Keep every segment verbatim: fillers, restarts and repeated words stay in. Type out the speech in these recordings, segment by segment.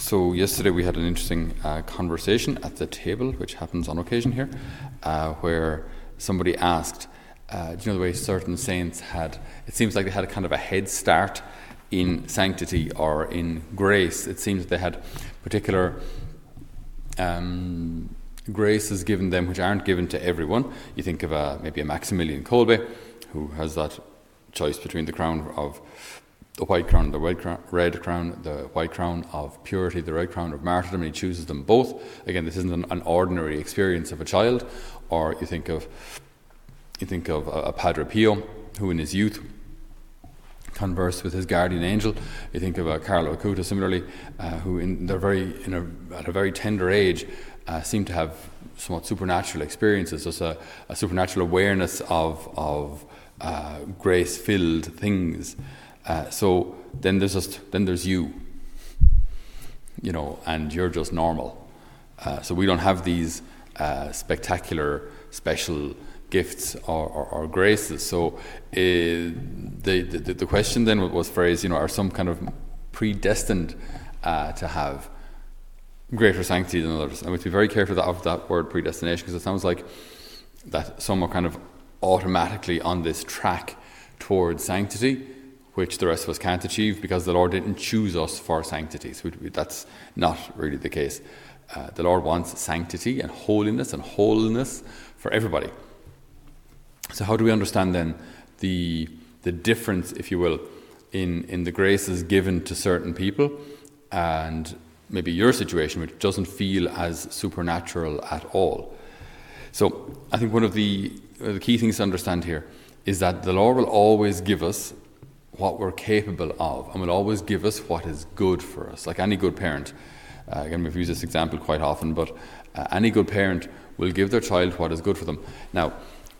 So yesterday we had an interesting uh, conversation at the table, which happens on occasion here, uh, where somebody asked, uh, do you know the way certain saints had, it seems like they had a kind of a head start in sanctity or in grace. It seems they had particular um, graces given them which aren't given to everyone. You think of a, maybe a Maximilian Kolbe, who has that choice between the crown of the white crown, the red crown, red crown, the white crown of purity, the red crown of martyrdom, and he chooses them both. Again, this isn't an, an ordinary experience of a child. Or you think of you think of a, a Padre Pio, who in his youth conversed with his guardian angel. You think of a Carlo Acutis, similarly, uh, who in their very in a, at a very tender age uh, seemed to have somewhat supernatural experiences, just a, a supernatural awareness of of uh, grace-filled things. Uh, so then there's just then there's you, you know, and you're just normal. Uh, so we don't have these uh, spectacular, special gifts or, or, or graces. So uh, the, the the question then was phrased, you know, are some kind of predestined uh, to have greater sanctity than others? And we have to be very careful of that word predestination, because it sounds like that some are kind of automatically on this track towards sanctity, which the rest of us can't achieve because the Lord didn't choose us for sanctity. So we, that's not really the case. Uh, the Lord wants sanctity and holiness and wholeness for everybody. So how do we understand then the the difference, if you will, in, in the graces given to certain people and maybe your situation, which doesn't feel as supernatural at all? So I think one of the, uh, the key things to understand here is that the Lord will always give us what we're capable of, and will always give us what is good for us. Like any good parent, uh, again, we've used this example quite often, but uh, any good parent will give their child what is good for them. Now,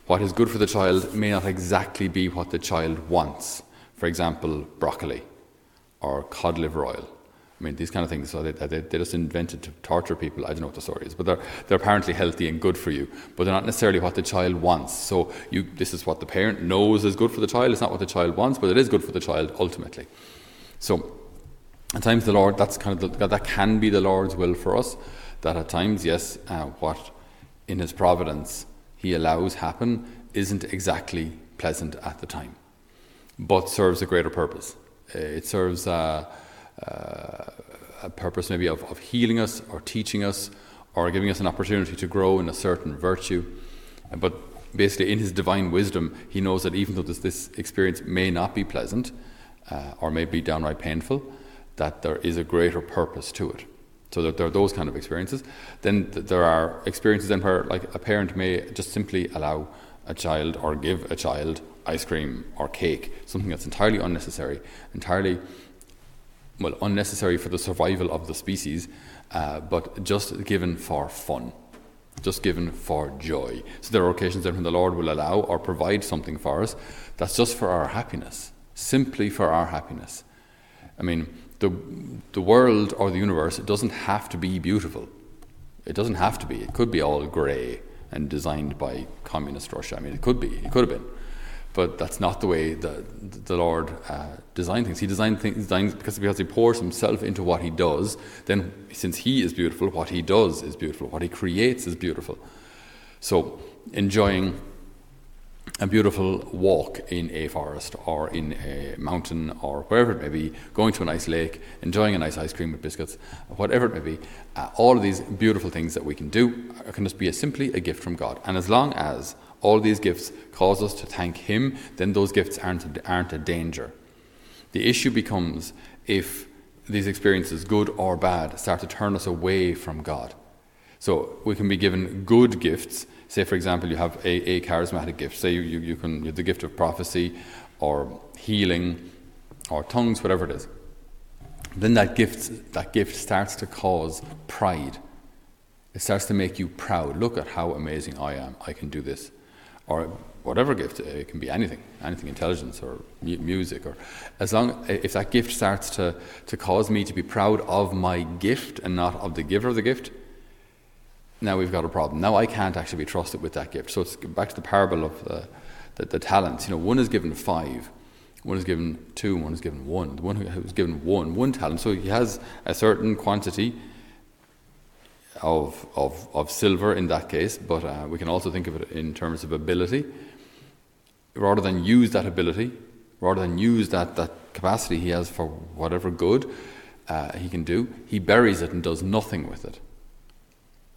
what is good for the child may not exactly be what the child wants. For example, broccoli or cod liver oil. I mean, these kind of things, so they, they, they just invented to torture people. I don't know what the story is, but they're they're apparently healthy and good for you, but they're not necessarily what the child wants. So you, this is what the parent knows is good for the child. It's not what the child wants, but it is good for the child ultimately. So at times the Lord, that's kind of the, that can be the Lord's will for us, that at times, yes, uh, what in his providence he allows happen isn't exactly pleasant at the time, but serves a greater purpose. It serves a uh, Uh, a purpose maybe of, of healing us or teaching us or giving us an opportunity to grow in a certain virtue. But basically in his divine wisdom, he knows that even though this, this experience may not be pleasant uh, or may be downright painful, that there is a greater purpose to it. So that there are those kind of experiences. Then th- there are experiences then where, like, a parent may just simply allow a child or give a child ice cream or cake, something that's entirely unnecessary, entirely well, unnecessary for the survival of the species, uh, but just given for fun, just given for joy. So there are occasions when the Lord will allow or provide something for us that's just for our happiness, simply for our happiness. I mean, the the world or the universe, it doesn't have to be beautiful. It doesn't have to be. It could be all grey and designed by communist Russia. I mean, it could be. It could have been. But that's not the way the, the Lord uh, designed things. He designed things designed because, because he pours himself into what he does. Then, since he is beautiful, what he does is beautiful. What he creates is beautiful. So, enjoying a beautiful walk in a forest or in a mountain or wherever it may be, going to a nice lake, enjoying a nice ice cream with biscuits, whatever it may be, uh, all of these beautiful things that we can do can just be a, simply a gift from God. And as long as all these gifts cause us to thank him, then those gifts aren't a, aren't a danger. The issue becomes if these experiences, good or bad, start to turn us away from God. So we can be given good gifts. Say, for example, you have a, a charismatic gift. Say you, you, you can you have the gift of prophecy or healing or tongues, whatever it is. Then that gift that gift starts to cause pride. It starts to make you proud. Look at how amazing I am. I can do this. Or whatever gift, it can be anything, anything intelligence or music, or as long if that gift starts to, to cause me to be proud of my gift and not of the giver of the gift, now we've got a problem. Now I can't actually be trusted with that gift. So it's back to the parable of the, the, the talents. You know, one is given five One is given two, one is given one. The one who was given one, one talent. So he has a certain quantity of of, of silver in that case, but uh, we can also think of it in terms of ability. Rather than use that ability, rather than use that, that capacity he has for whatever good uh, he can do, he buries it and does nothing with it.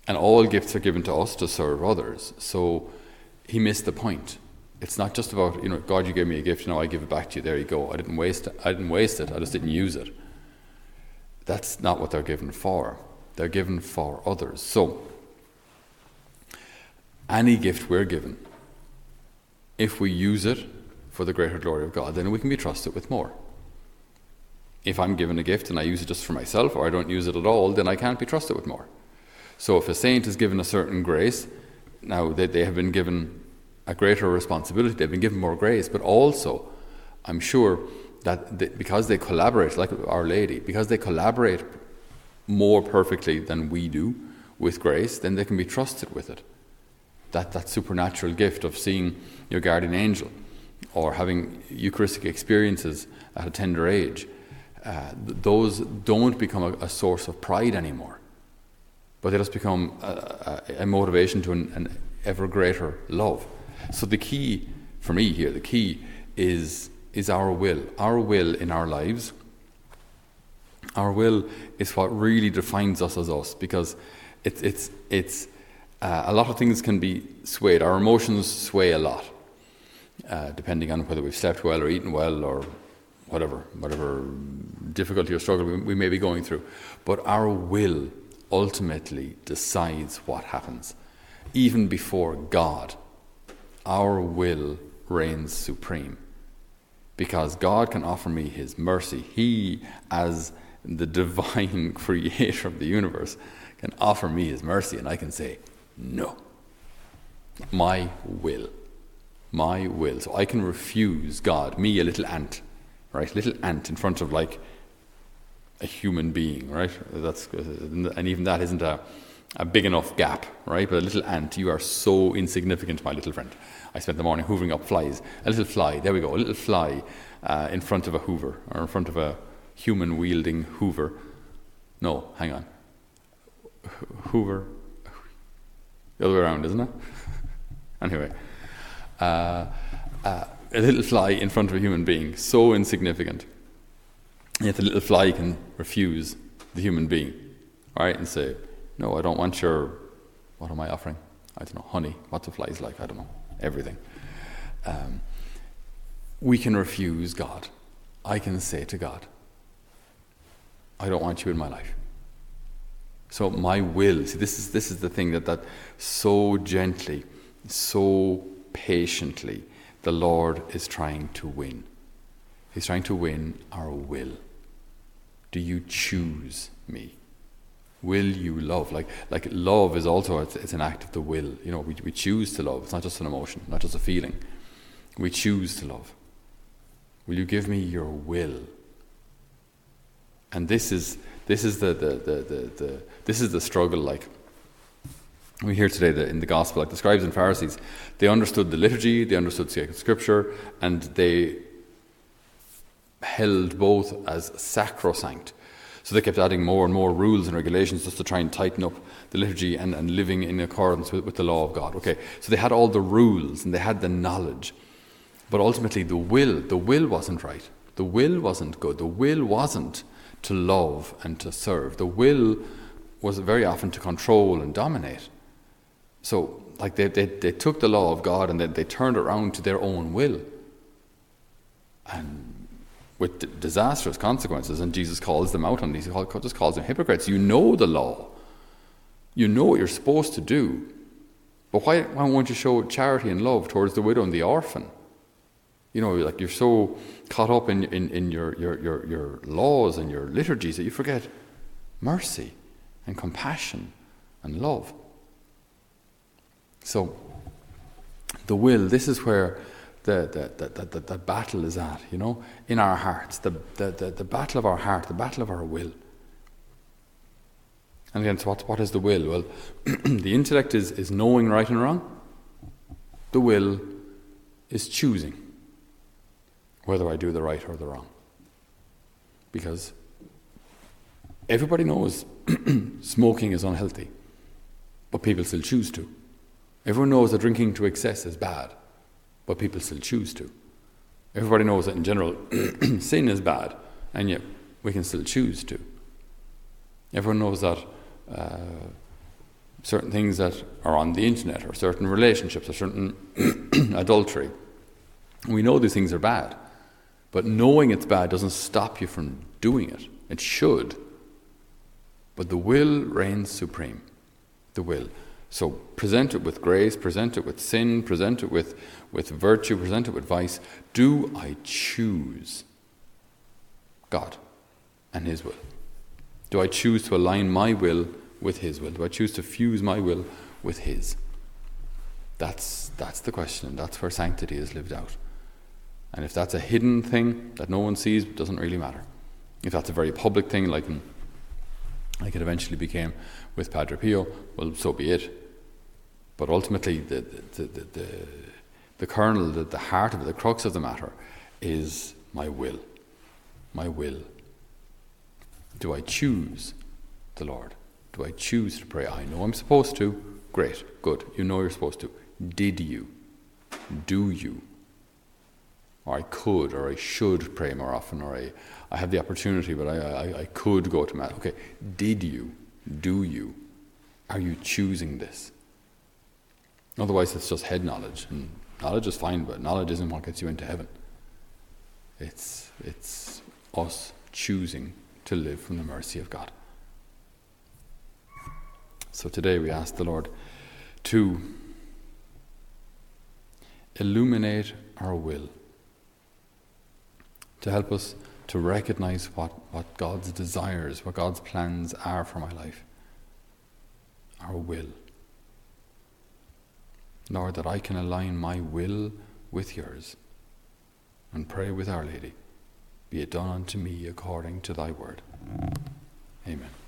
And all gifts are given to us to serve others. So he missed the point. It's not just about, you know, God, you gave me a gift, now I give it back to you, there you go. I didn't waste it, I didn't waste it, I just didn't use it. That's not what they're given for. They're given for others. So, any gift we're given, if we use it for the greater glory of God, then we can be trusted with more. If I'm given a gift and I use it just for myself, or I don't use it at all, then I can't be trusted with more. So if a saint is given a certain grace, now they, they have been given a greater responsibility, they've been given more grace, but also I'm sure that they, because they collaborate, like Our Lady, because they collaborate more perfectly than we do with grace, then they can be trusted with it. That that supernatural gift of seeing your guardian angel or having Eucharistic experiences at a tender age, uh, those don't become a, a source of pride anymore, but they just become a, a, a motivation to an, an ever greater love. So the key for me here, the key is is our will. Our will in our lives. Our will is what really defines us as us, because it's it's it's uh, a lot of things can be swayed. Our emotions sway a lot, uh, depending on whether we've slept well or eaten well or whatever whatever difficulty or struggle we, we may be going through. But our will ultimately decides what happens, even before God. Our will reigns supreme, because God can offer me his mercy. He, as the divine creator of the universe, can offer me his mercy, and I can say no, my will my will so I can refuse God, me, a little ant, right, little ant in front of like a human being, right? That's, and even that isn't a a big enough gap, right? But a little ant, you are so insignificant, my little friend. I spent the morning hoovering up flies. A little fly, there we go, a little fly uh, in front of a hoover, or in front of a human-wielding hoover. No, hang on. Hoover. The other way around, isn't it? Anyway. Uh, uh, a little fly in front of a human being, so insignificant. Yet the little fly can refuse the human being, right? And say, no, I don't want your, what am I offering? I don't know, honey. What's a fly's like? I don't know. Everything. Um, we can refuse God. I can say to God, I don't want you in my life. So my will, see, this is this is the thing that, that so gently, so patiently, the Lord is trying to win. He's trying to win our will. Do you choose me? Will you love? Like like love is also, it's, it's an act of the will. You know, we we choose to love. It's not just an emotion, not just a feeling. We choose to love. Will you give me your will? And this is this is the the the the, the this is the struggle. Like we hear today that in the gospel, like the scribes and Pharisees, they understood the liturgy, they understood scripture, and they held both as sacrosanct. So they kept adding more and more rules and regulations just to try and tighten up the liturgy and, and living in accordance with, with the law of God. Okay, so they had all the rules and they had the knowledge. But ultimately the will, the will wasn't right. The will wasn't good. The will wasn't to love and to serve. The will was very often to control and dominate. So like they, they, they took the law of God and then they turned around to their own will. And with disastrous consequences, and Jesus calls them out on these. He just calls them hypocrites. You know the law. You know what you're supposed to do. But why, why won't you show charity and love towards the widow and the orphan? You know, like you're so caught up in, in, in your, your, your, your laws and your liturgies that you forget mercy and compassion and love. So, the will, this is where The, the the the the battle is at, you know, in our hearts, the, the, the, the battle of our heart, the battle of our will. And again, so what, what is the will? Well, the intellect is, is knowing right and wrong. The will is choosing. whether I do the right or the wrong. Because everybody knows smoking is unhealthy, but people still choose to. Everyone knows that drinking to excess is bad, but people still choose to. Everybody knows that in general sin is bad, and yet we can still choose to. Everyone knows that uh, certain things that are on the internet, or certain relationships, or certain adultery, we know these things are bad, but knowing it's bad doesn't stop you from doing it. It should, but the will reigns supreme. The will. So present it with grace, present it with sin, present it with, with virtue, present it with vice. Do I choose God and His will? Do I choose to align my will with His will? Do I choose to fuse my will with His? That's that's the question. That's where sanctity is lived out. And if that's a hidden thing that no one sees, it doesn't really matter. If that's a very public thing, like, like it eventually became with Padre Pio, well, so be it. But ultimately, the the the, the, the kernel, the, the heart of it, the crux of the matter is my will. My will. Do I choose the Lord? Do I choose to pray? I know I'm supposed to. Great, good. You know you're supposed to. Did you? Do you? Or I could, or I should pray more often, or I, I have the opportunity, but I, I, I could go to Mass. Okay, did you? Do you? Are you choosing this? Otherwise, it's just head knowledge. And knowledge is fine, but knowledge isn't what gets you into heaven. It's it's us choosing to live from the mercy of God. So today we ask the Lord to illuminate our will, to help us to recognize what, what God's desires, what God's plans are for my life. Our will. Lord, that I can align my will with yours and pray with Our Lady, be it done unto me according to thy word. Amen.